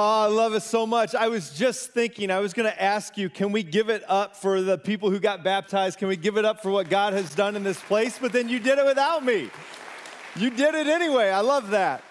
Oh, I love it so much. I was just thinking, I was going to ask you, can we give it up for the people who got baptized? Can we give it up for what God has done in this place? But then you did it without me. You did it anyway. I love that.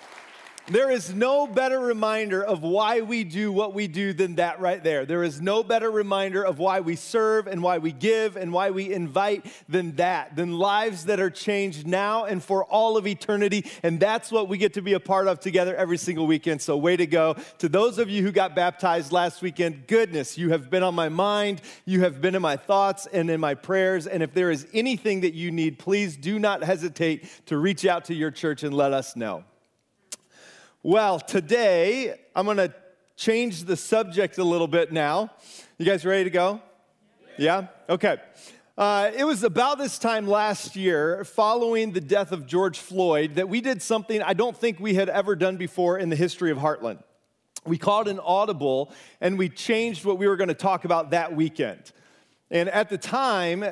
There is no better reminder of why we do what we do than that right there. There is no better reminder of why we serve and why we give and why we invite than that, than lives that are changed now and for all of eternity. And that's what we get to be a part of together every single weekend. So way to go. To those of you who got baptized last weekend, goodness, you have been on my mind. You have been in my thoughts and in my prayers. And if there is anything that you need, please do not hesitate to reach out to your church and let us know. Well, today, I'm going to change the subject a little bit now. You guys ready to go? Yeah? Okay. It was about this time last year, following the death of George Floyd, that we did something I don't think we had ever done before in the history of Heartland. We called an audible, and we changed what we were going to talk about that weekend. And at the time,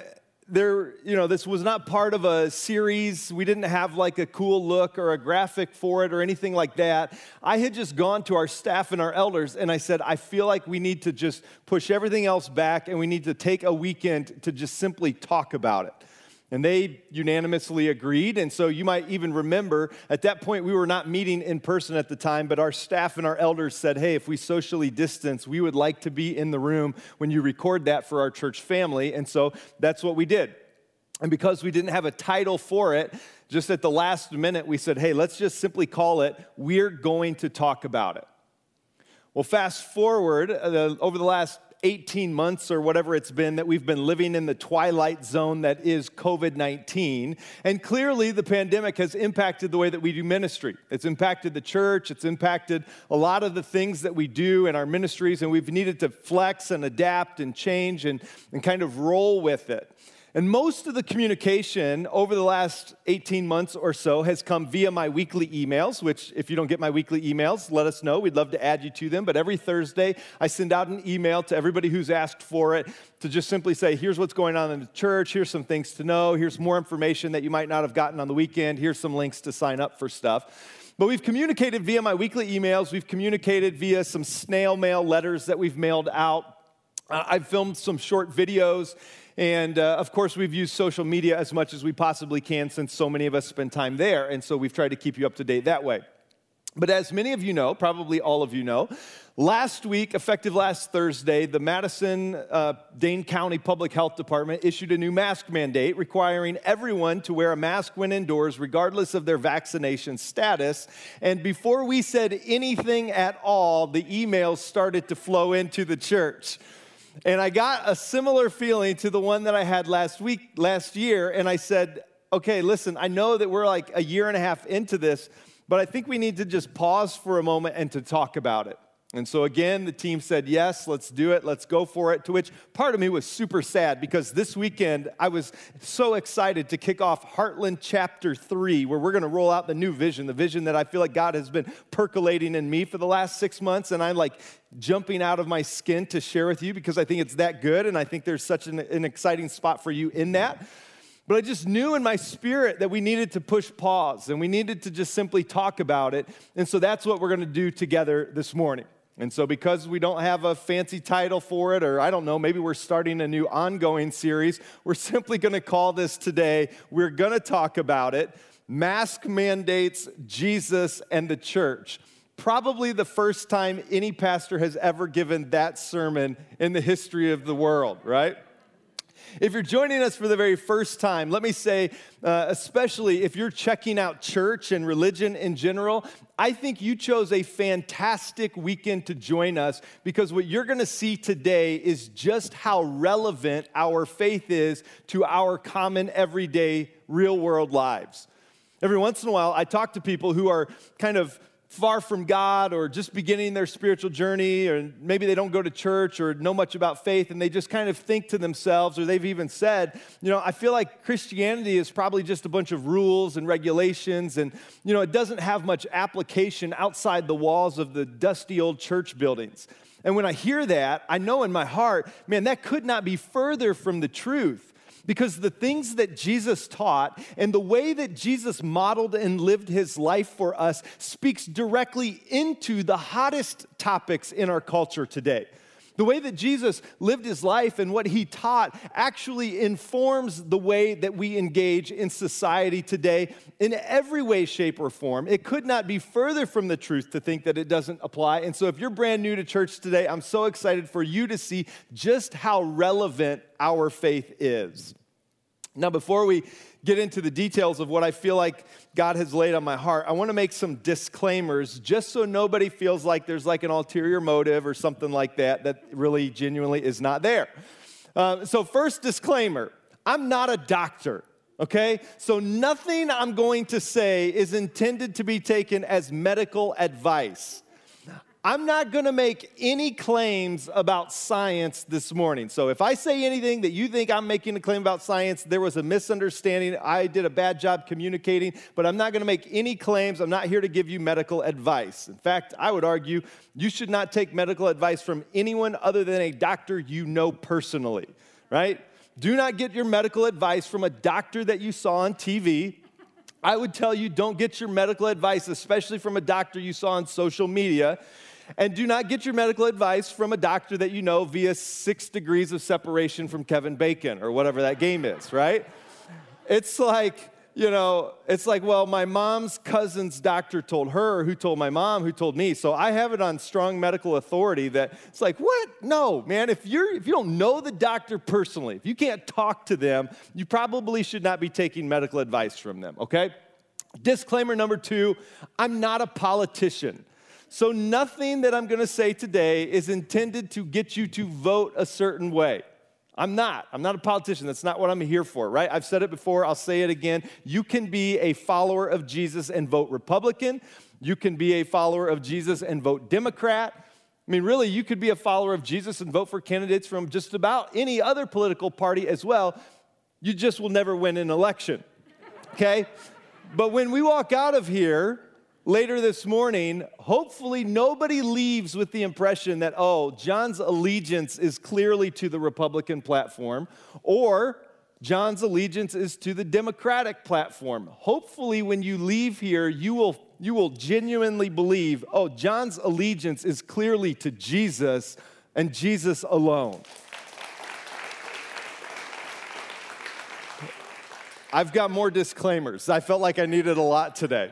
this was not part of a series. We didn't have like a cool look or a graphic for it or anything like that. I had just gone to our staff and our elders and I said, I feel like we need to just push everything else back and we need to take a weekend to just simply talk about it. And they unanimously agreed. And so you might even remember at that point, we were not meeting in person at the time, but our staff and our elders said, hey, if we socially distance, we would like to be in the room when you record that for our church family. And so that's what we did. And because we didn't have a title for it, just at the last minute, we said, hey, let's just simply call it, We're Going to Talk About It. Well, fast forward over the last 18 months or whatever it's been that we've been living in the twilight zone that is COVID-19. And clearly the pandemic has impacted the way that we do ministry. It's impacted the church. It's impacted a lot of the things that we do in our ministries. And we've needed to flex and adapt and change and kind of roll with it. And most of the communication over the last 18 months or so has come via my weekly emails, which if you don't get my weekly emails, let us know. We'd love to add you to them. But every Thursday, I send out an email to everybody who's asked for it to just simply say, here's what's going on in the church. Here's some things to know. Here's more information that you might not have gotten on the weekend. Here's some links to sign up for stuff. But we've communicated via my weekly emails. We've communicated via some snail mail letters that we've mailed out. I've filmed some short videos. And, of course, we've used social media as much as we possibly can since so many of us spend time there. And so we've tried to keep you up to date that way. But as many of you know, probably all of you know, last week, effective last Thursday, the Dane County Public Health Department issued a new mask mandate requiring everyone to wear a mask when indoors, regardless of their vaccination status. And before we said anything at all, the emails started to flow into the church. And I got a similar feeling to the one that I had last year, and I said, okay, listen, I know that we're like a year and a half into this, but I think we need to just pause for a moment and to talk about it. And so again, the team said, yes, let's do it, let's go for it, to which part of me was super sad because this weekend I was so excited to kick off Heartland Chapter 3, where we're going to roll out the new vision, the vision that I feel like God has been percolating in me for the last 6 months, and I'm like jumping out of my skin to share with you because I think it's that good, and I think there's such an exciting spot for you in that. But I just knew in my spirit that we needed to push pause, and we needed to just simply talk about it, and so that's what we're going to do together this morning. And so because we don't have a fancy title for it, or I don't know, maybe we're starting a new ongoing series, we're simply going to call this today, We're Going to Talk About It, Mask Mandates, Jesus, and the Church. Probably the first time any pastor has ever given that sermon in the history of the world, right? If you're joining us for the very first time, let me say, especially if you're checking out church and religion in general, I think you chose a fantastic weekend to join us because what you're going to see today is just how relevant our faith is to our common, everyday, real-world lives. Every once in a while, I talk to people who are kind of far from God or just beginning their spiritual journey, or maybe they don't go to church or know much about faith, and they just kind of think to themselves, or they've even said, I feel like Christianity is probably just a bunch of rules and regulations, and, it doesn't have much application outside the walls of the dusty old church buildings. And when I hear that, I know in my heart, man, that could not be further from the truth. because the things that Jesus taught and the way that Jesus modeled and lived his life for us speaks directly into the hottest topics in our culture today. The way that Jesus lived his life and what he taught actually informs the way that we engage in society today in every way, shape, or form. It could not be further from the truth to think that it doesn't apply. And so if you're brand new to church today, I'm so excited for you to see just how relevant our faith is. Now, before we get into the details of what I feel like God has laid on my heart, I want to make some disclaimers just so nobody feels like there's like an ulterior motive or something like that really genuinely is not there. So first disclaimer, I'm not a doctor, okay? So nothing I'm going to say is intended to be taken as medical advice. I'm not going to make any claims about science this morning. So if I say anything that you think I'm making a claim about science, there was a misunderstanding. I did a bad job communicating, but I'm not going to make any claims. I'm not here to give you medical advice. In fact, I would argue you should not take medical advice from anyone other than a doctor you know personally, right? Do not get your medical advice from a doctor that you saw on TV. I would tell you don't get your medical advice, especially from a doctor you saw on social media. And do not get your medical advice from a doctor that you know via 6 degrees of separation from Kevin Bacon or whatever that game is, right? It's like, you know, it's like, well, my mom's cousin's doctor told her, who told my mom, who told me. So I have it on strong medical authority that it's like, what? No, man, if you don't know the doctor personally, if you can't talk to them, you probably should not be taking medical advice from them, okay? Disclaimer number 2, I'm not a politician. So nothing that I'm going to say today is intended to get you to vote a certain way. I'm not a politician. That's not what I'm here for, right? I've said it before. I'll say it again. You can be a follower of Jesus and vote Republican. You can be a follower of Jesus and vote Democrat. I mean, really, you could be a follower of Jesus and vote for candidates from just about any other political party as well. You just will never win an election, okay? But when we walk out of here later this morning, hopefully nobody leaves with the impression that, oh, John's allegiance is clearly to the Republican platform, or John's allegiance is to the Democratic platform. Hopefully when you leave here, you will genuinely believe, oh, John's allegiance is clearly to Jesus and Jesus alone. I've got more disclaimers. I felt like I needed a lot today.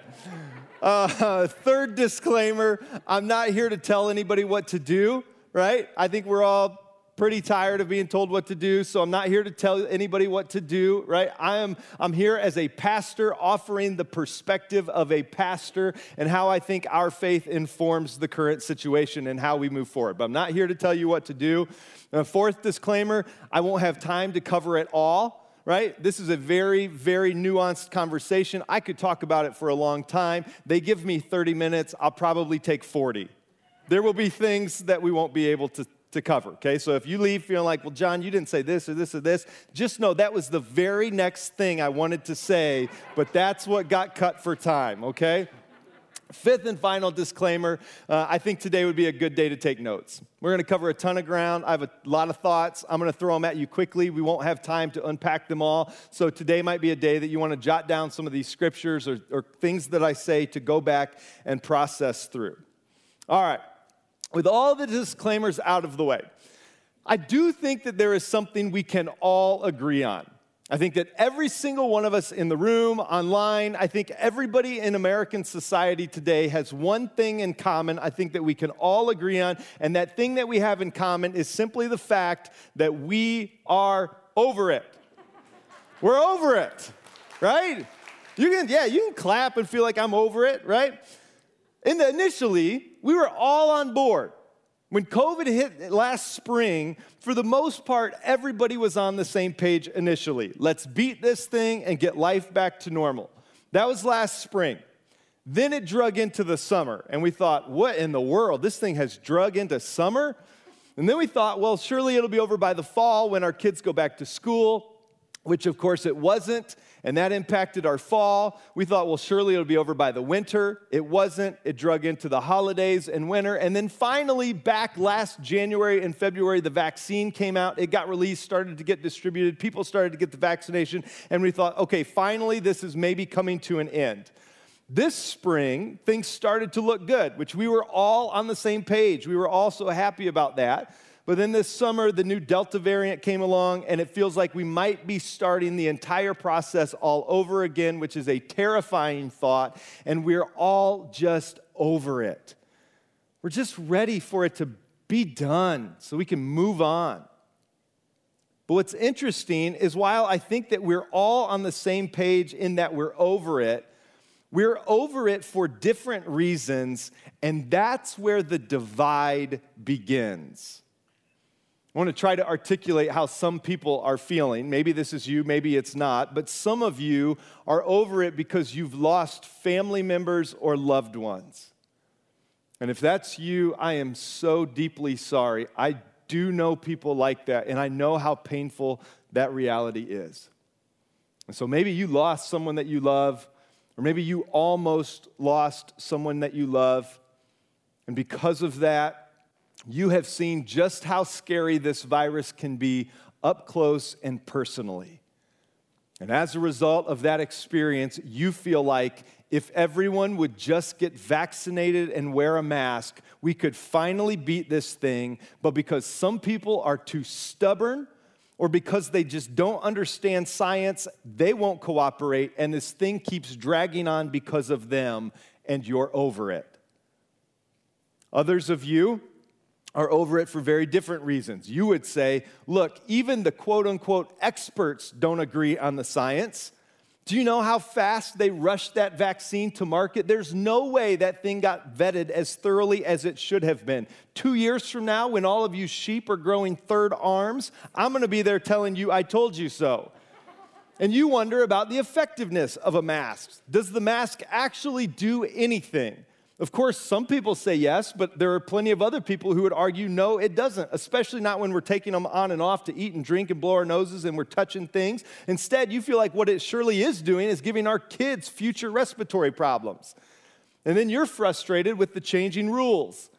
Third disclaimer, I'm not here to tell anybody what to do, right? I think we're all pretty tired of being told what to do, so I'm not here to tell anybody what to do, right? I'm here as a pastor offering the perspective of a pastor and how I think our faith informs the current situation and how we move forward. But I'm not here to tell you what to do. Fourth disclaimer, I won't have time to cover it all. Right? This is a very, very nuanced conversation. I could talk about it for a long time. They give me 30 minutes. I'll probably take 40. There will be things that we won't be able to cover, okay? So if you leave feeling like, well, John, you didn't say this or this or this, just know that was the very next thing I wanted to say, but that's what got cut for time, okay? Fifth and final disclaimer, I think today would be a good day to take notes. We're going to cover a ton of ground. I have a lot of thoughts. I'm going to throw them at you quickly. We won't have time to unpack them all. So today might be a day that you want to jot down some of these scriptures or things that I say to go back and process through. All right. With all the disclaimers out of the way, I do think that there is something we can all agree on. I think that every single one of us in the room, online, I think everybody in American society today has one thing in common I think that we can all agree on, and that thing that we have in common is simply the fact that we are over it. We're over it, right? You can clap and feel like I'm over it, right? Initially, we were all on board. When COVID hit last spring, for the most part, everybody was on the same page initially. Let's beat this thing and get life back to normal. That was last spring. Then it drug into the summer, and we thought, what in the world? This thing has drug into summer? And then we thought, well, surely it'll be over by the fall when our kids go back to school. which of course it wasn't, and that impacted our fall. We thought, well, surely it'll be over by the winter. It wasn't. It drug into the holidays and winter. And then finally, back last January and February, the vaccine came out. It got released, started to get distributed. People started to get the vaccination. And we thought, okay, finally, this is maybe coming to an end. This spring, things started to look good, which we were all on the same page. We were all so happy about that. But then this summer, the new Delta variant came along, and it feels like we might be starting the entire process all over again, which is a terrifying thought, and we're all just over it. We're just ready for it to be done so we can move on. But what's interesting is while I think that we're all on the same page in that we're over it for different reasons, and that's where the divide begins. I want to try to articulate how some people are feeling. Maybe this is you, maybe it's not, but some of you are over it because you've lost family members or loved ones. And if that's you, I am so deeply sorry. I do know people like that, and I know how painful that reality is. And so maybe you lost someone that you love, or maybe you almost lost someone that you love, and because of that, you have seen just how scary this virus can be up close and personally. And as a result of that experience, you feel like if everyone would just get vaccinated and wear a mask, we could finally beat this thing. But because some people are too stubborn or because they just don't understand science, they won't cooperate, and this thing keeps dragging on because of them, and you're over it. Others of you are over it for very different reasons. You would say, look, even the quote-unquote experts don't agree on the science. Do you know how fast they rushed that vaccine to market? There's no way that thing got vetted as thoroughly as it should have been. 2 years from now, when all of you sheep are growing third arms, I'm going to be there telling you, I told you so. And you wonder about the effectiveness of a mask. Does the mask actually do anything? Of course, some people say yes, but there are plenty of other people who would argue, no, it doesn't, especially not when we're taking them on and off to eat and drink and blow our noses and we're touching things. Instead, you feel like what it surely is doing is giving our kids future respiratory problems. And then you're frustrated with the changing rules.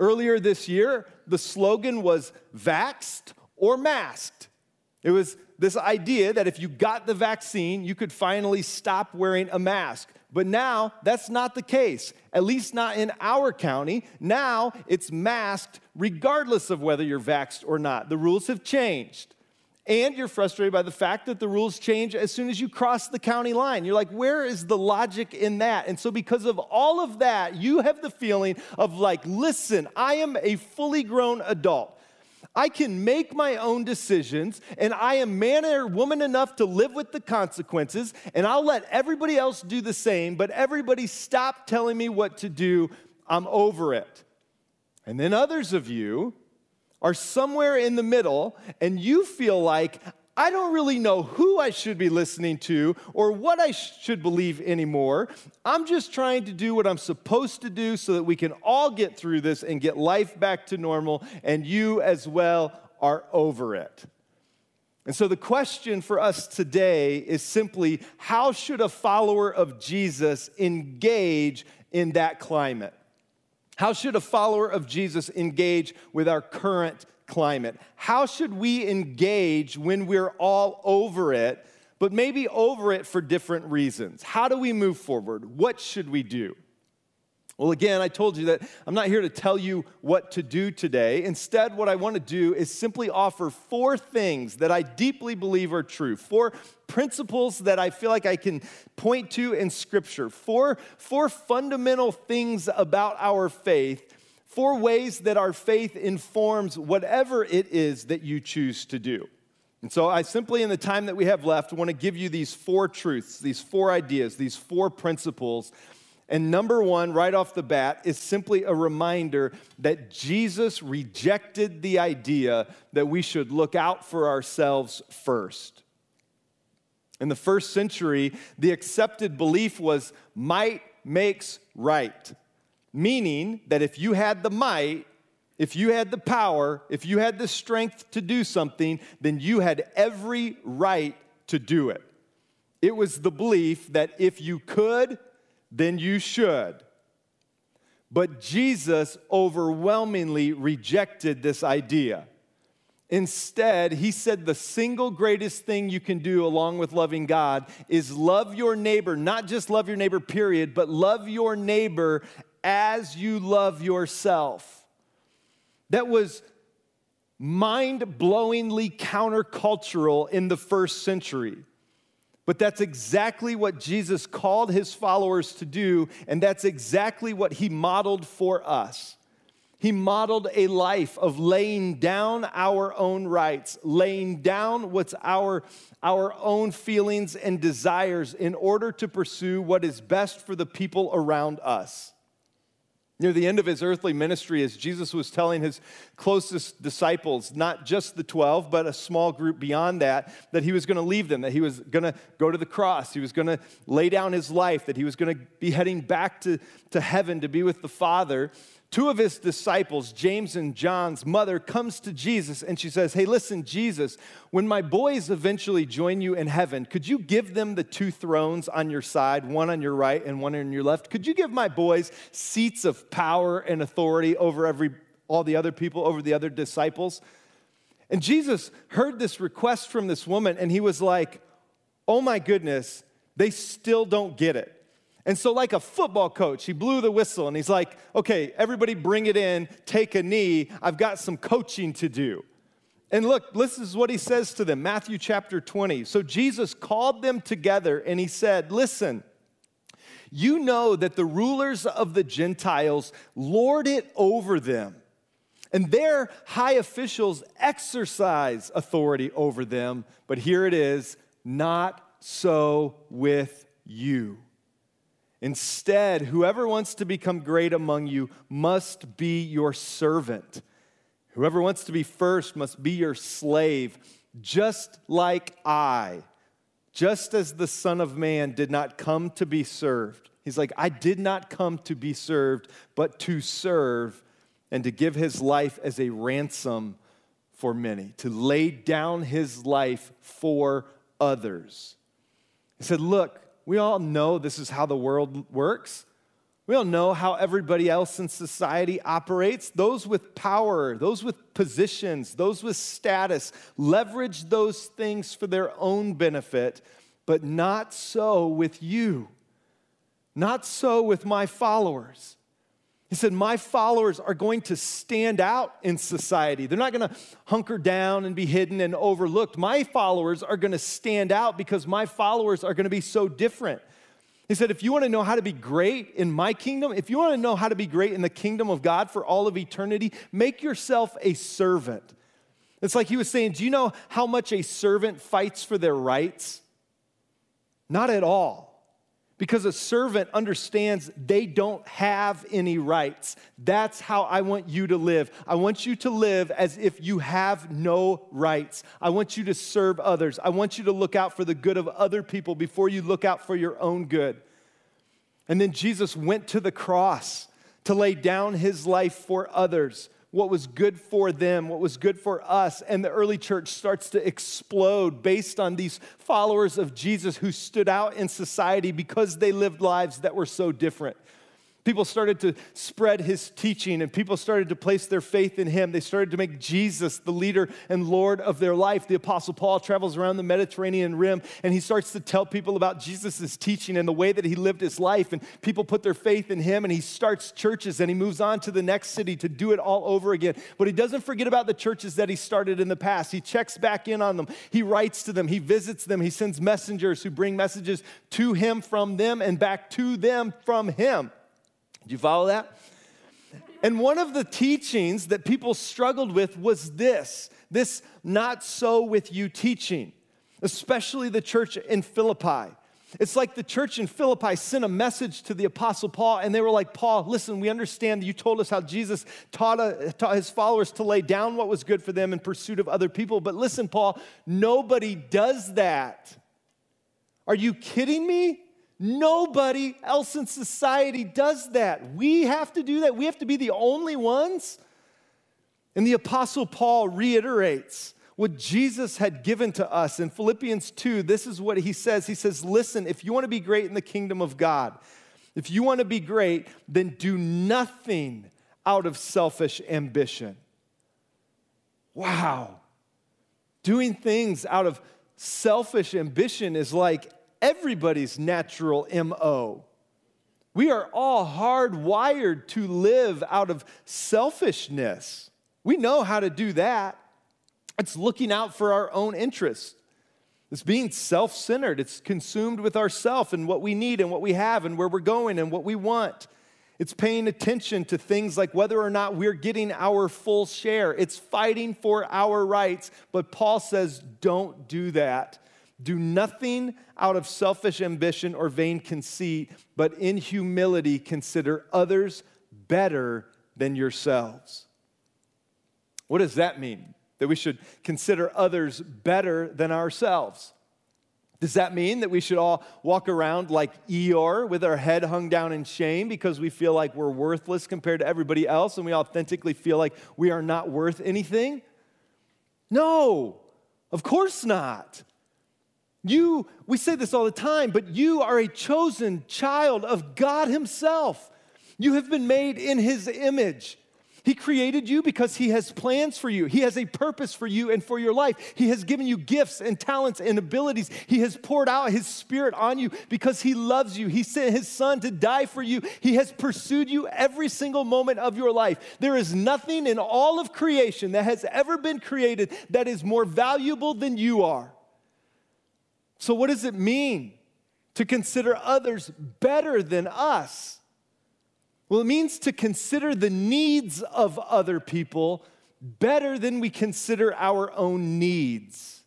Earlier this year, the slogan was vaxxed or masked. It was this idea that if you got the vaccine, you could finally stop wearing a mask. But now, that's not the case, at least not in our county. Now, it's masked regardless of whether you're vaxxed or not. The rules have changed. And you're frustrated by the fact that the rules change as soon as you cross the county line. You're like, where is the logic in that? And so because of all of that, you have the feeling of like, listen, I am a fully grown adult. I can make my own decisions, and I am man or woman enough to live with the consequences, and I'll let everybody else do the same, but everybody stop telling me what to do. I'm over it. And then others of you are somewhere in the middle, and you feel like, I don't really know who I should be listening to or what I should believe anymore. I'm just trying to do what I'm supposed to do so that we can all get through this and get life back to normal, and you as well are over it. And so the question for us today is simply, how should a follower of Jesus engage in that climate? How should a follower of Jesus engage with our current climate? How should we engage when we're all over it, but maybe over it for different reasons? How do we move forward? What should we do? Well, again, I told you that I'm not here to tell you what to do today. Instead, what I want to do is simply offer four things that I deeply believe are true, four principles that I feel like I can point to in Scripture, four fundamental things about our faith, four ways that our faith informs whatever it is that you choose to do. And so I simply, in the time that we have left, want to give you these four truths, these four ideas, these four principles. And number one, right off the bat, is simply a reminder that Jesus rejected the idea that we should look out for ourselves first. In the first century, the accepted belief was might makes right. Meaning that if you had the might, if you had the power, if you had the strength to do something, then you had every right to do it. It was the belief that if you could, then you should. But Jesus overwhelmingly rejected this idea. Instead, he said the single greatest thing you can do along with loving God is love your neighbor, not just love your neighbor, period, but love your neighbor as you love yourself. That was mind-blowingly countercultural in the first century. But that's exactly what Jesus called his followers to do, and that's exactly what he modeled for us. He modeled a life of laying down our own rights, laying down what's our own feelings and desires in order to pursue what is best for the people around us. Near the end of his earthly ministry, as Jesus was telling his closest disciples, not just the 12, but a small group beyond that, that he was going to leave them, that he was going to go to the cross, he was going to lay down his life, that he was going to be heading back to heaven to be with the Father, two of his disciples, James and John's mother, comes to Jesus and she says, "Hey, listen, Jesus, when my boys eventually join you in heaven, could you give them the two thrones on your side, one on your right and one on your left? Could you give my boys seats of power and authority over all the other people, over the other disciples?" And Jesus heard this request from this woman and he was like, "Oh my goodness, they still don't get it." And so like a football coach, he blew the whistle and he's like, "Okay, everybody bring it in, take a knee, I've got some coaching to do." And look, this is what he says to them, Matthew chapter 20. So Jesus called them together and he said, "Listen, you know that the rulers of the Gentiles lord it over them, and their high officials exercise authority over them, but here it is, not so with you. Instead, whoever wants to become great among you must be your servant. Whoever wants to be first must be your slave, just as the Son of Man did not come to be served." He's like, "I did not come to be served, but to serve and to give his life as a ransom for many," to lay down his life for others. He said, "Look, we all know this is how the world works. We all know how everybody else in society operates. Those with power, those with positions, those with status, leverage those things for their own benefit, but not so with you. Not so with my followers." He said, "My followers are going to stand out in society. They're not going to hunker down and be hidden and overlooked. My followers are going to stand out because my followers are going to be so different." He said, "If you want to know how to be great in my kingdom, if you want to know how to be great in the kingdom of God for all of eternity, make yourself a servant." It's like he was saying, do you know how much a servant fights for their rights? Not at all. Because a servant understands they don't have any rights. That's how I want you to live. I want you to live as if you have no rights. I want you to serve others. I want you to look out for the good of other people before you look out for your own good. And then Jesus went to the cross to lay down his life for others. What was good for them, what was good for us, and the early church starts to explode based on these followers of Jesus who stood out in society because they lived lives that were so different. People started to spread his teaching, and people started to place their faith in him. They started to make Jesus the leader and Lord of their life. The Apostle Paul travels around the Mediterranean rim, and he starts to tell people about Jesus' teaching and the way that he lived his life, and people put their faith in him, and he starts churches, and he moves on to the next city to do it all over again. But he doesn't forget about the churches that he started in the past. He checks back in on them. He writes to them. He visits them. He sends messengers who bring messages to him from them and back to them from him. Do you follow that? And one of the teachings that people struggled with was this not so with you teaching, especially the church in Philippi. It's like the church in Philippi sent a message to the Apostle Paul, and they were like, "Paul, listen, we understand that you told us how Jesus taught his followers to lay down what was good for them in pursuit of other people. But listen, Paul, nobody does that. Are you kidding me? Nobody else in society does that. We have to do that. We have to be the only ones." And the Apostle Paul reiterates what Jesus had given to us. In Philippians 2, this is what he says. He says, listen, if you want to be great in the kingdom of God, if you want to be great, then do nothing out of selfish ambition. Wow. Doing things out of selfish ambition is like everybody's natural MO. We are all hardwired to live out of selfishness. We know how to do that. It's looking out for our own interests. It's being self-centered. It's consumed with ourself and what we need and what we have and where we're going and what we want. It's paying attention to things like whether or not we're getting our full share. It's fighting for our rights. But Paul says, don't do that. Do nothing out of selfish ambition or vain conceit, but in humility consider others better than yourselves. What does that mean? That we should consider others better than ourselves? Does that mean that we should all walk around like Eeyore with our head hung down in shame because we feel like we're worthless compared to everybody else and we authentically feel like we are not worth anything? No, of course not. We say this all the time, but you are a chosen child of God himself. You have been made in his image. He created you because he has plans for you. He has a purpose for you and for your life. He has given you gifts and talents and abilities. He has poured out his spirit on you because he loves you. He sent his son to die for you. He has pursued you every single moment of your life. There is nothing in all of creation that has ever been created that is more valuable than you are. So what does it mean to consider others better than us? Well, it means to consider the needs of other people better than we consider our own needs.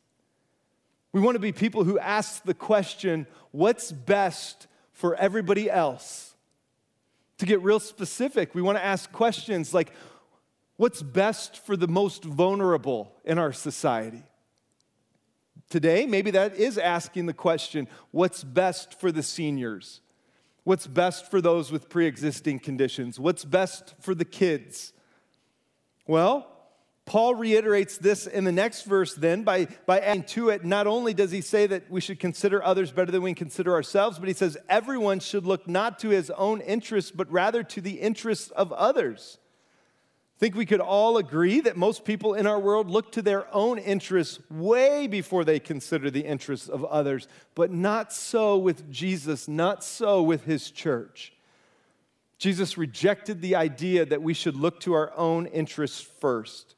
We want to be people who ask the question, what's best for everybody else? To get real specific, we want to ask questions like, what's best for the most vulnerable in our society? Today, maybe that is asking the question, what's best for the seniors? What's best for those with pre-existing conditions? What's best for the kids? Well, Paul reiterates this in the next verse then by adding to it. Not only does he say that we should consider others better than we consider ourselves, but he says everyone should look not to his own interests, but rather to the interests of others. I think we could all agree that most people in our world look to their own interests way before they consider the interests of others, but not so with Jesus, not so with his church. Jesus rejected the idea that we should look to our own interests first.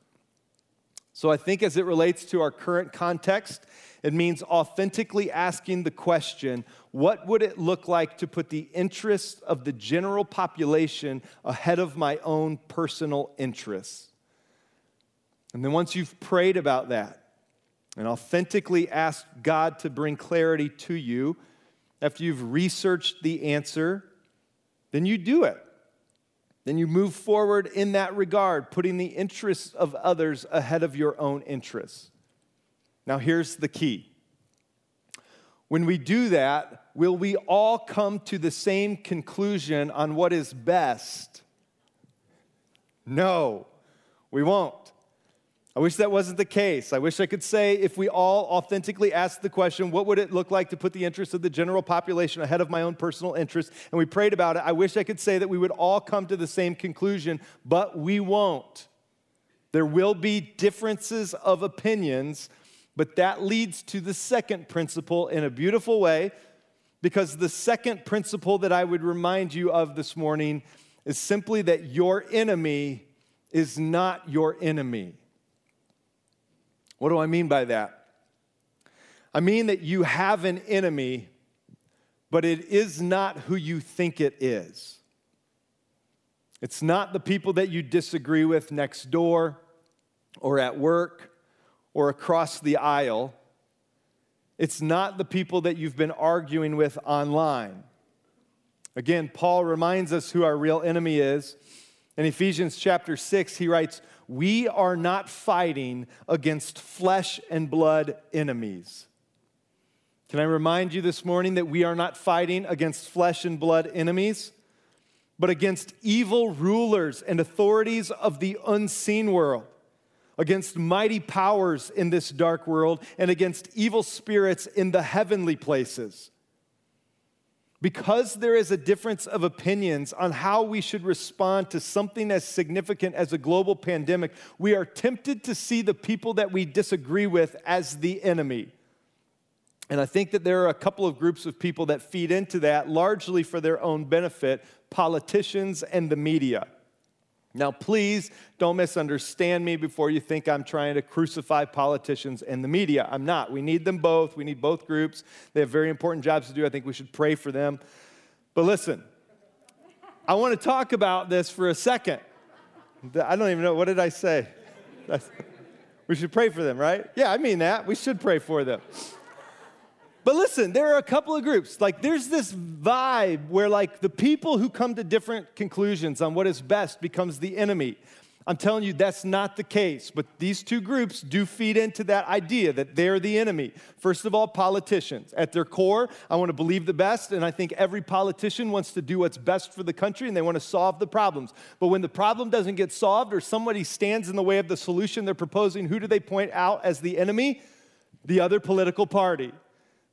So I think as it relates to our current context, it means authentically asking the question, what would it look like to put the interests of the general population ahead of my own personal interests? And then once you've prayed about that and authentically asked God to bring clarity to you, after you've researched the answer, then you do it. Then you move forward in that regard, putting the interests of others ahead of your own interests. Now, here's the key. When we do that, will we all come to the same conclusion on what is best? No, we won't. I wish that wasn't the case. I wish I could say if we all authentically asked the question, what would it look like to put the interests of the general population ahead of my own personal interests, and we prayed about it, I wish I could say that we would all come to the same conclusion, but we won't. There will be differences of opinions, but that leads to the second principle in a beautiful way, because the second principle that I would remind you of this morning is simply that your enemy is not your enemy. What do I mean by that? I mean that you have an enemy, but it is not who you think it is. It's not the people that you disagree with next door or at work or across the aisle. It's not the people that you've been arguing with online. Again, Paul reminds us who our real enemy is. In Ephesians chapter 6, he writes, "We are not fighting against flesh and blood enemies." Can I remind you this morning that we are not fighting against flesh and blood enemies, but against evil rulers and authorities of the unseen world, against mighty powers in this dark world, and against evil spirits in the heavenly places. Because there is a difference of opinions on how we should respond to something as significant as a global pandemic, we are tempted to see the people that we disagree with as the enemy. And I think that there are a couple of groups of people that feed into that, largely for their own benefit: politicians and the media. Now, please don't misunderstand me before you think I'm trying to crucify politicians and the media. I'm not. We need them both. We need both groups. They have very important jobs to do. I think we should pray for them. But listen, I want to talk about this for a second. I don't even know. What did I say? We should pray for them, right? Yeah, I mean that. We should pray for them. But listen, there are a couple of groups. Like, there's this vibe where, like, the people who come to different conclusions on what is best becomes the enemy. I'm telling you, that's not the case. But these two groups do feed into that idea that they're the enemy. First of all, politicians. At their core, I want to believe the best, and I think every politician wants to do what's best for the country, and they want to solve the problems. But when the problem doesn't get solved or somebody stands in the way of the solution they're proposing, who do they point out as the enemy? The other political party.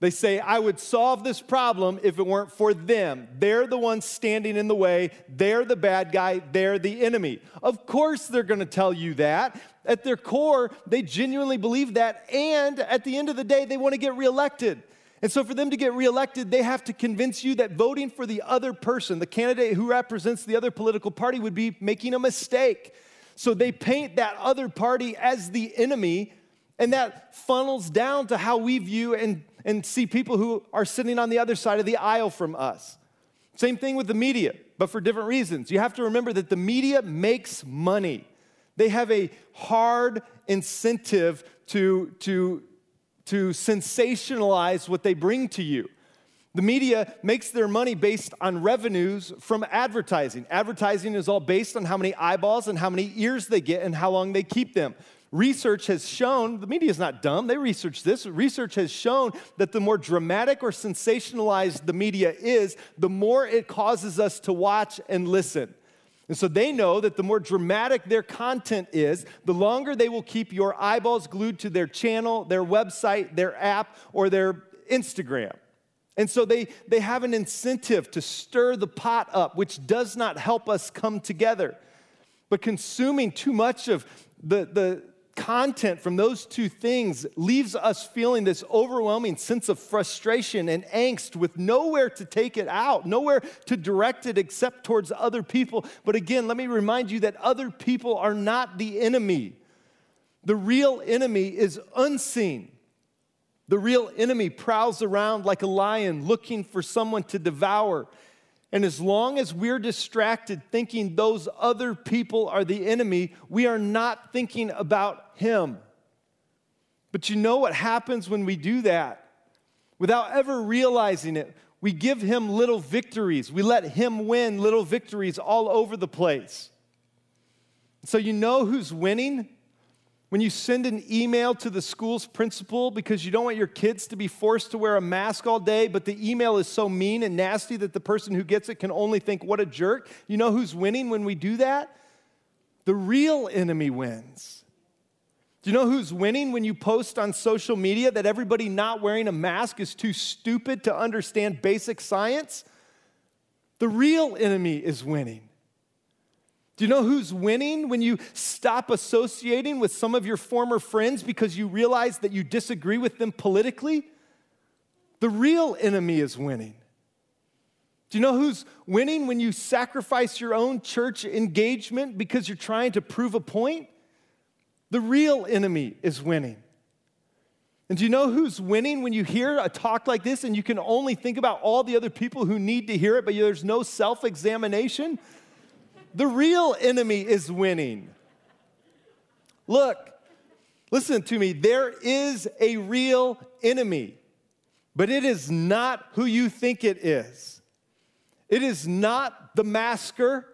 They say, I would solve this problem if it weren't for them. They're the ones standing in the way. They're the bad guy. They're the enemy. Of course they're going to tell you that. At their core, they genuinely believe that. And at the end of the day, they want to get reelected. And so for them to get reelected, they have to convince you that voting for the other person, the candidate who represents the other political party, would be making a mistake. So they paint that other party as the enemy, and that funnels down to how we view and see people who are sitting on the other side of the aisle from us. Same thing with the media, but for different reasons. You have to remember that the media makes money. They have a hard incentive to sensationalize what they bring to you. The media makes their money based on revenues from advertising. Advertising is all based on how many eyeballs and how many ears they get and how long they keep them. Research has shown, the media is not dumb, they researched this. Research has shown that the more dramatic or sensationalized the media is, the more it causes us to watch and listen. And so they know that the more dramatic their content is, the longer they will keep your eyeballs glued to their channel, their website, their app, or their Instagram. And so they have an incentive to stir the pot up, which does not help us come together. But consuming too much of the content from those two things leaves us feeling this overwhelming sense of frustration and angst with nowhere to take it out, nowhere to direct it except towards other people. But again, let me remind you that other people are not the enemy. The real enemy is unseen. The real enemy prowls around like a lion looking for someone to devour. And as long as we're distracted thinking those other people are the enemy, we are not thinking about him. But you know what happens when we do that? Without ever realizing it, we give him little victories. We let him win little victories all over the place. So you know who's winning? When you send an email to the school's principal because you don't want your kids to be forced to wear a mask all day, but the email is so mean and nasty that the person who gets it can only think, what a jerk. You know who's winning when we do that? The real enemy wins. Do you know who's winning when you post on social media that everybody not wearing a mask is too stupid to understand basic science? The real enemy is winning. Do you know who's winning when you stop associating with some of your former friends because you realize that you disagree with them politically? The real enemy is winning. Do you know who's winning when you sacrifice your own church engagement because you're trying to prove a point? The real enemy is winning. And do you know who's winning when you hear a talk like this and you can only think about all the other people who need to hear it, but there's no self-examination? The real enemy is winning. Look, listen to me. There is a real enemy, but it is not who you think it is. It is not the masker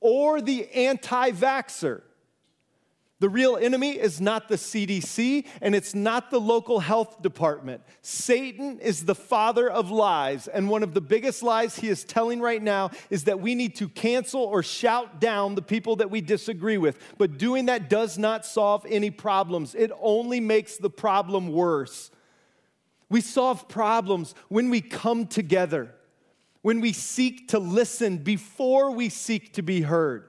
or the anti-vaxxer. The real enemy is not the CDC, and it's not the local health department. Satan is the father of lies, and one of the biggest lies he is telling right now is that we need to cancel or shout down the people that we disagree with. But doing that does not solve any problems. It only makes the problem worse. We solve problems when we come together, when we seek to listen before we seek to be heard,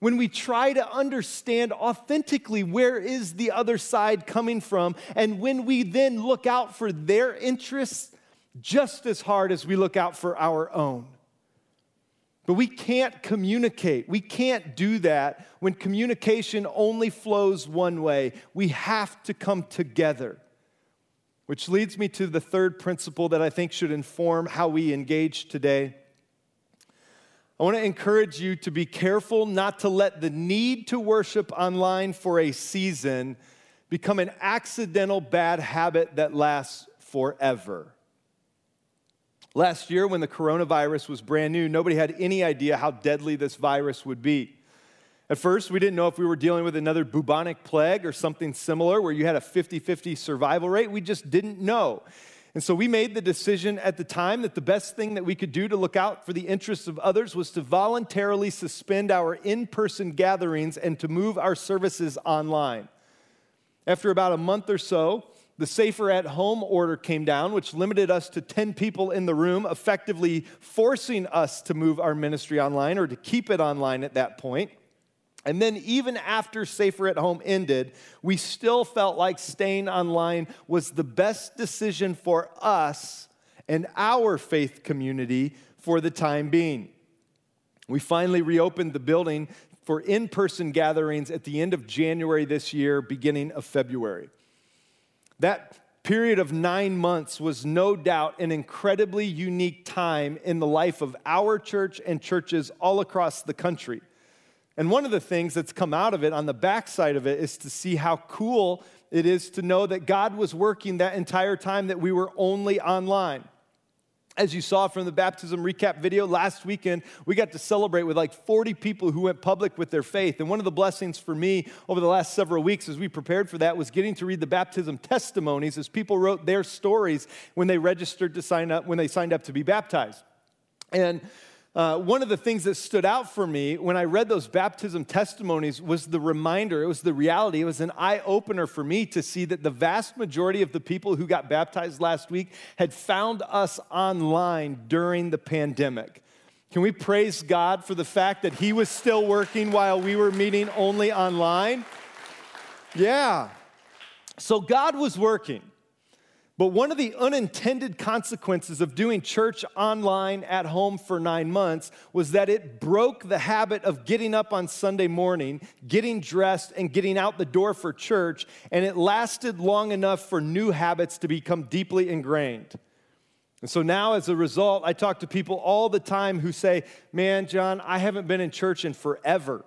when we try to understand authentically where is the other side coming from, and when we then look out for their interests just as hard as we look out for our own. But we can't communicate. We can't do that when communication only flows one way. We have to come together. Which leads me to the third principle that I think should inform how we engage today. I want to encourage you to be careful not to let the need to worship online for a season become an accidental bad habit that lasts forever. Last year, when the coronavirus was brand new, nobody had any idea how deadly this virus would be. At first, we didn't know if we were dealing with another bubonic plague or something similar where you had a 50-50 survival rate. We just didn't know. And so we made the decision at the time that the best thing that we could do to look out for the interests of others was to voluntarily suspend our in-person gatherings and to move our services online. After about a month or so, the safer at home order came down, which limited us to 10 people in the room, effectively forcing us to move our ministry online or to keep it online at that point. And then even after Safer at Home ended, we still felt like staying online was the best decision for us and our faith community for the time being. We finally reopened the building for in-person gatherings at the end of January this year, beginning of February. That period of 9 months was no doubt an incredibly unique time in the life of our church and churches all across the country. And one of the things that's come out of it, on the backside of it, is to see how cool it is to know that God was working that entire time that we were only online. As you saw from the baptism recap video last weekend, we got to celebrate with like 40 people who went public with their faith. And one of the blessings for me over the last several weeks as we prepared for that was getting to read the baptism testimonies as people wrote their stories when they registered to sign up, when they signed up to be baptized. And one of the things that stood out for me when I read those baptism testimonies was the reminder, it was the reality, it was an eye-opener for me to see that the vast majority of the people who got baptized last week had found us online during the pandemic. Can we praise God for the fact that He was still working while we were meeting only online? Yeah. So God was working. But one of the unintended consequences of doing church online at home for 9 months was that it broke the habit of getting up on Sunday morning, getting dressed, and getting out the door for church, and it lasted long enough for new habits to become deeply ingrained. And so now, as a result, I talk to people all the time who say, man, John, I haven't been in church in forever.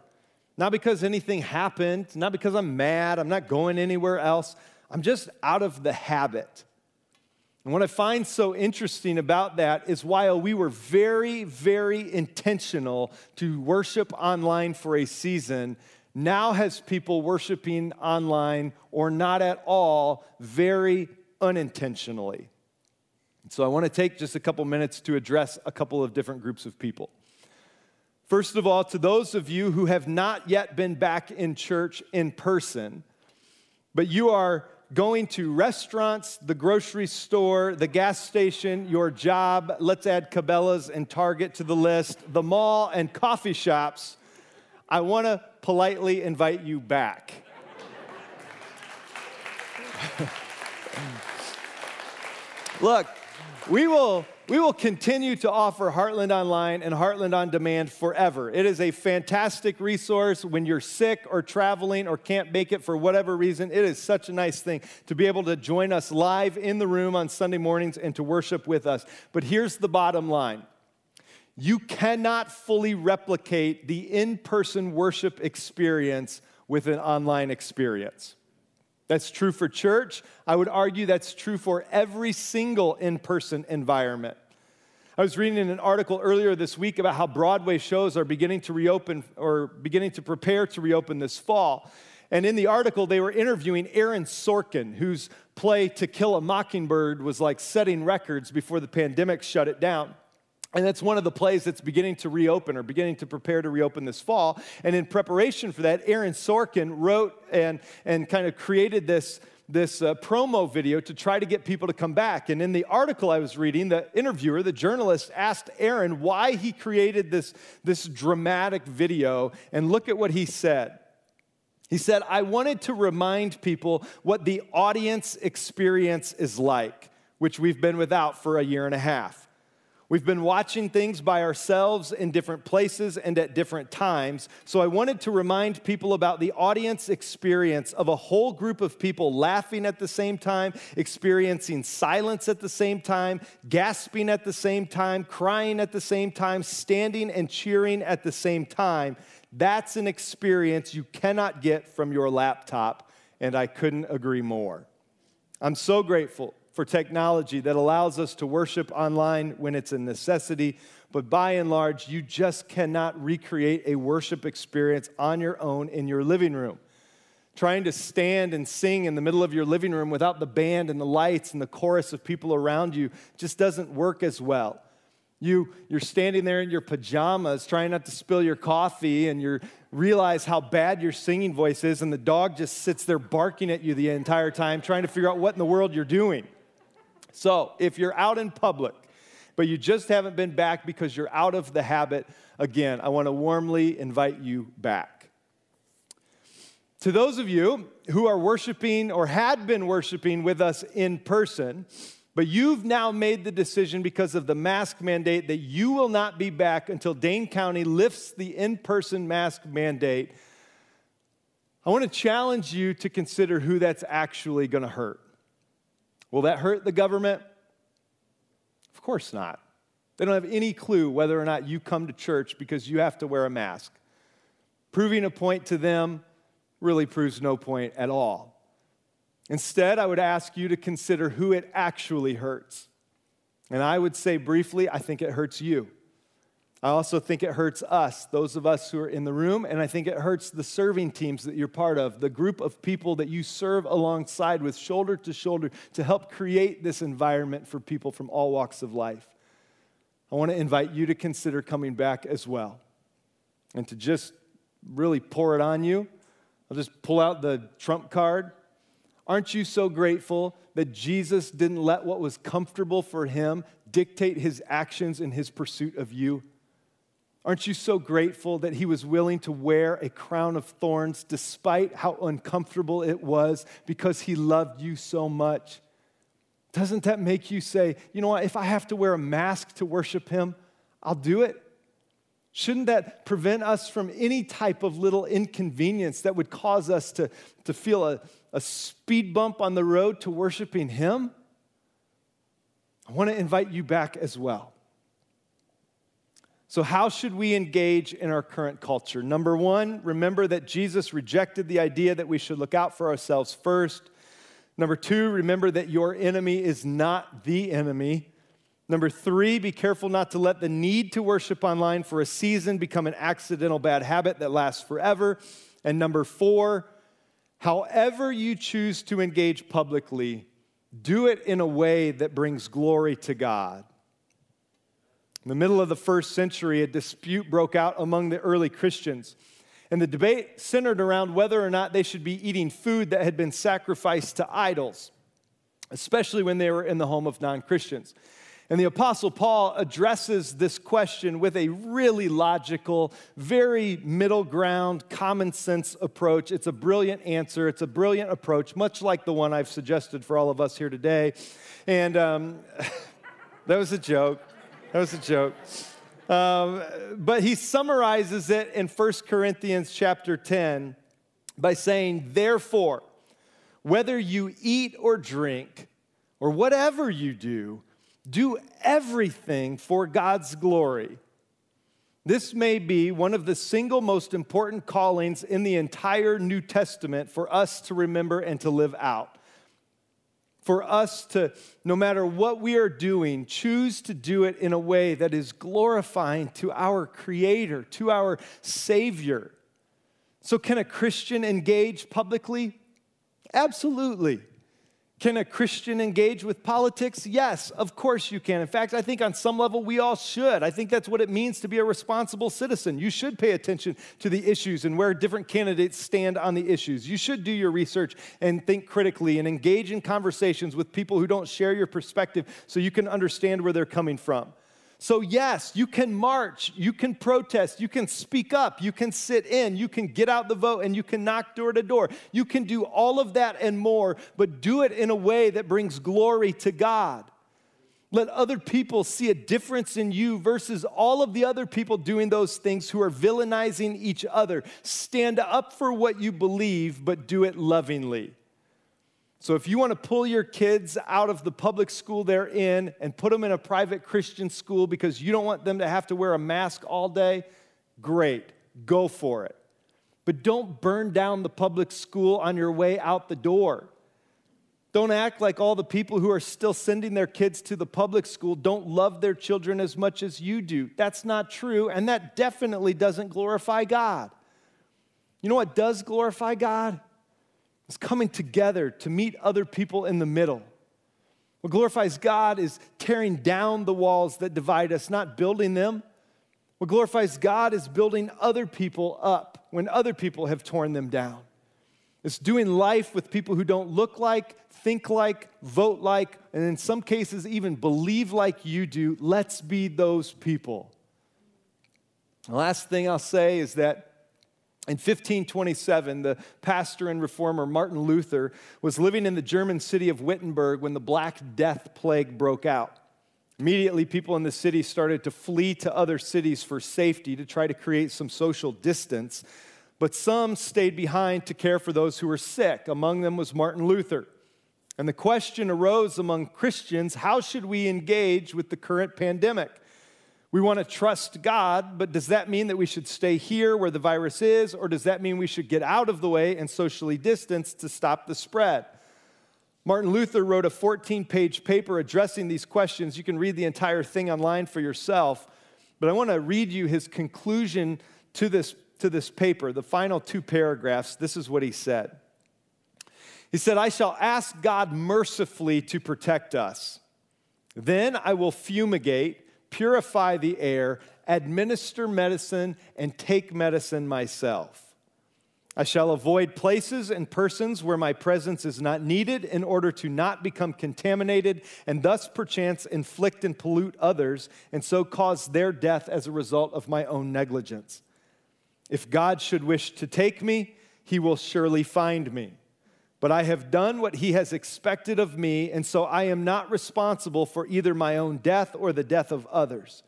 Not because anything happened, not because I'm mad, I'm not going anywhere else. I'm just out of the habit. And what I find so interesting about that is while we were very, very intentional to worship online for a season, now has people worshiping online or not at all very unintentionally. And so I want to take just a couple minutes to address a couple of different groups of people. First of all, to those of you who have not yet been back in church in person, but you are going to restaurants, the grocery store, the gas station, your job, let's add Cabela's and Target to the list, the mall and coffee shops, I want to politely invite you back. Look, we will continue to offer Heartland Online and Heartland On Demand forever. It is a fantastic resource when you're sick or traveling or can't make it for whatever reason. It is such a nice thing to be able to join us live in the room on Sunday mornings and to worship with us. But here's the bottom line. You cannot fully replicate the in-person worship experience with an online experience. That's true for church. I would argue that's true for every single in-person environment. I was reading in an article earlier this week about how Broadway shows are beginning to reopen or beginning to prepare to reopen this fall. And in the article, they were interviewing Aaron Sorkin, whose play To Kill a Mockingbird was like setting records before the pandemic shut it down. And that's one of the plays that's beginning to reopen or beginning to prepare to reopen this fall. And in preparation for that, Aaron Sorkin wrote and kind of created this promo video to try to get people to come back. And in the article I was reading, the interviewer, the journalist, asked Aaron why he created this dramatic video. And look at what he said. He said, "I wanted to remind people what the audience experience is like, which we've been without for a year and a half. We've been watching things by ourselves in different places and at different times, so I wanted to remind people about the audience experience of a whole group of people laughing at the same time, experiencing silence at the same time, gasping at the same time, crying at the same time, standing and cheering at the same time. That's an experience you cannot get from your laptop, and I couldn't agree more." I'm so grateful for technology that allows us to worship online when it's a necessity, but by and large, you just cannot recreate a worship experience on your own in your living room. Trying to stand and sing in the middle of your living room without the band and the lights and the chorus of people around you just doesn't work as well. You're standing there in your pajamas trying not to spill your coffee, and you realize how bad your singing voice is, and the dog just sits there barking at you the entire time trying to figure out what in the world you're doing. So if you're out in public, but you just haven't been back because you're out of the habit, again, I want to warmly invite you back. To those of you who are worshiping or had been worshiping with us in person, but you've now made the decision because of the mask mandate that you will not be back until Dane County lifts the in-person mask mandate, I want to challenge you to consider who that's actually going to hurt. Will that hurt the government? Of course not. They don't have any clue whether or not you come to church because you have to wear a mask. Proving a point to them really proves no point at all. Instead, I would ask you to consider who it actually hurts. And I would say briefly, I think it hurts you. I also think it hurts us, those of us who are in the room, and I think it hurts the serving teams that you're part of, the group of people that you serve alongside with shoulder to shoulder to help create this environment for people from all walks of life. I want to invite you to consider coming back as well. And to just really pour it on you, I'll just pull out the trump card. Aren't you so grateful that Jesus didn't let what was comfortable for him dictate his actions in his pursuit of you? Aren't you so grateful that he was willing to wear a crown of thorns despite how uncomfortable it was because he loved you so much? Doesn't that make you say, you know what, if I have to wear a mask to worship him, I'll do it? Shouldn't that prevent us from any type of little inconvenience that would cause us to feel a speed bump on the road to worshiping him? I want to invite you back as well. So how should we engage in our current culture? Number one, remember that Jesus rejected the idea that we should look out for ourselves first. Number two, remember that your enemy is not the enemy. Number three, be careful not to let the need to worship online for a season become an accidental bad habit that lasts forever. And number four, however you choose to engage publicly, do it in a way that brings glory to God. In the middle of the first century, a dispute broke out among the early Christians, and the debate centered around whether or not they should be eating food that had been sacrificed to idols, especially when they were in the home of non-Christians. And the Apostle Paul addresses this question with a really logical, very middle ground, common sense approach. It's a brilliant answer. It's a brilliant approach, much like the one I've suggested for all of us here today. And that was a joke. That was a joke. But he summarizes it in 1 Corinthians chapter 10 by saying, "Therefore, whether you eat or drink or whatever you do, do everything for God's glory." This may be one of the single most important callings in the entire New Testament for us to remember and to live out. For us to, no matter what we are doing, choose to do it in a way that is glorifying to our Creator, to our Savior. So can a Christian engage publicly? Absolutely. Can a Christian engage with politics? Yes, of course you can. In fact, I think on some level we all should. I think that's what it means to be a responsible citizen. You should pay attention to the issues and where different candidates stand on the issues. You should do your research and think critically and engage in conversations with people who don't share your perspective so you can understand where they're coming from. So yes, you can march, you can protest, you can speak up, you can sit in, you can get out the vote, and you can knock door to door. You can do all of that and more, but do it in a way that brings glory to God. Let other people see a difference in you versus all of the other people doing those things who are villainizing each other. Stand up for what you believe, but do it lovingly. So if you want to pull your kids out of the public school they're in and put them in a private Christian school because you don't want them to have to wear a mask all day, great, go for it. But don't burn down the public school on your way out the door. Don't act like all the people who are still sending their kids to the public school don't love their children as much as you do. That's not true, and that definitely doesn't glorify God. You know what does glorify God? It's coming together to meet other people in the middle. What glorifies God is tearing down the walls that divide us, not building them. What glorifies God is building other people up when other people have torn them down. It's doing life with people who don't look like, think like, vote like, and in some cases even believe like you do. Let's be those people. The last thing I'll say is that in 1527, the pastor and reformer Martin Luther was living in the German city of Wittenberg when the Black Death plague broke out. Immediately, people in the city started to flee to other cities for safety to try to create some social distance, but some stayed behind to care for those who were sick. Among them was Martin Luther. And the question arose among Christians, how should we engage with the current pandemic? We want to trust God, but does that mean that we should stay here where the virus is, or does that mean we should get out of the way and socially distance to stop the spread? Martin Luther wrote a 14-page paper addressing these questions. You can read the entire thing online for yourself, but I want to read you his conclusion to this paper, the final two paragraphs. This is what he said. He said, "I shall ask God mercifully to protect us. Then I will fumigate, purify the air, administer medicine, and take medicine myself. I shall avoid places and persons where my presence is not needed in order to not become contaminated and thus perchance inflict and pollute others and so cause their death as a result of my own negligence. If God should wish to take me, he will surely find me. But I have done what he has expected of me, and so I am not responsible for either my own death or the death of others.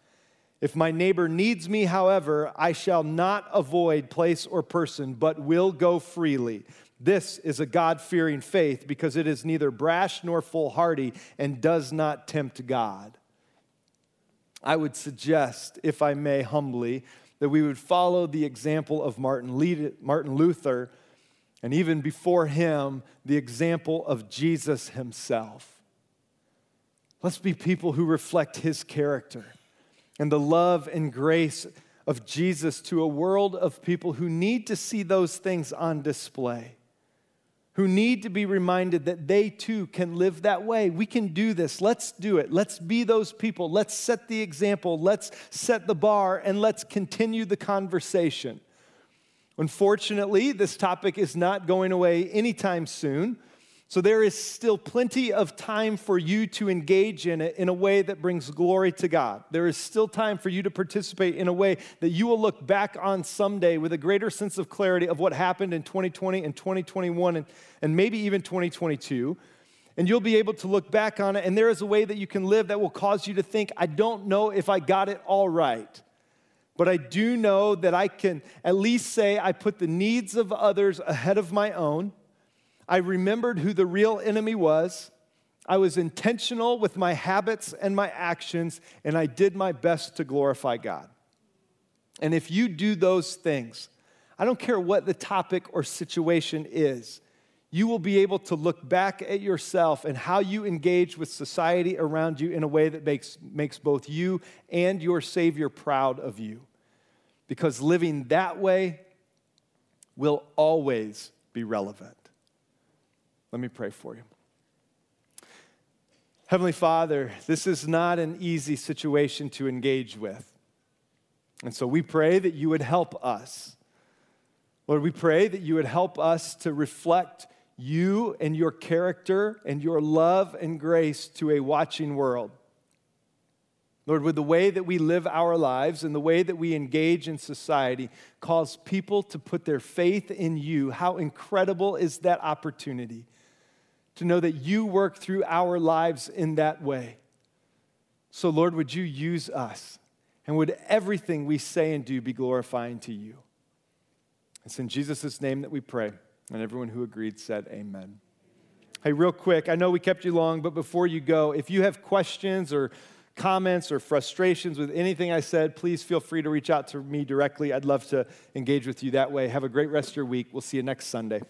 If my neighbor needs me, however, I shall not avoid place or person, but will go freely. This is a God-fearing faith because it is neither brash nor foolhardy and does not tempt God." I would suggest, if I may humbly, that we would follow the example of Martin Luther, and even before him, the example of Jesus himself. Let's be people who reflect his character and the love and grace of Jesus to a world of people who need to see those things on display, who need to be reminded that they too can live that way. We can do this. Let's do it. Let's be those people. Let's set the example. Let's set the bar, and let's continue the conversation. Unfortunately, this topic is not going away anytime soon, so there is still plenty of time for you to engage in it in a way that brings glory to God. There is still time for you to participate in a way that you will look back on someday with a greater sense of clarity of what happened in 2020 and 2021 and maybe even 2022. And you'll be able to look back on it, and there is a way that you can live that will cause you to think, I don't know if I got it all right, but I do know that I can at least say I put the needs of others ahead of my own. I remembered who the real enemy was. I was intentional with my habits and my actions, and I did my best to glorify God. And if you do those things, I don't care what the topic or situation is, you will be able to look back at yourself and how you engage with society around you in a way that makes both you and your Savior proud of you. Because living that way will always be relevant. Let me pray for you. Heavenly Father, this is not an easy situation to engage with. And so we pray that you would help us. Lord, we pray that you would help us to reflect you and your character and your love and grace to a watching world. Lord, would the way that we live our lives and the way that we engage in society cause people to put their faith in you? How incredible is that opportunity to know that you work through our lives in that way. So, Lord, would you use us? And would everything we say and do be glorifying to you? It's in Jesus' name that we pray. And everyone who agreed said amen. Hey, real quick, I know we kept you long, but before you go, if you have questions or comments or frustrations with anything I said, please feel free to reach out to me directly. I'd love to engage with you that way. Have a great rest of your week. We'll see you next Sunday.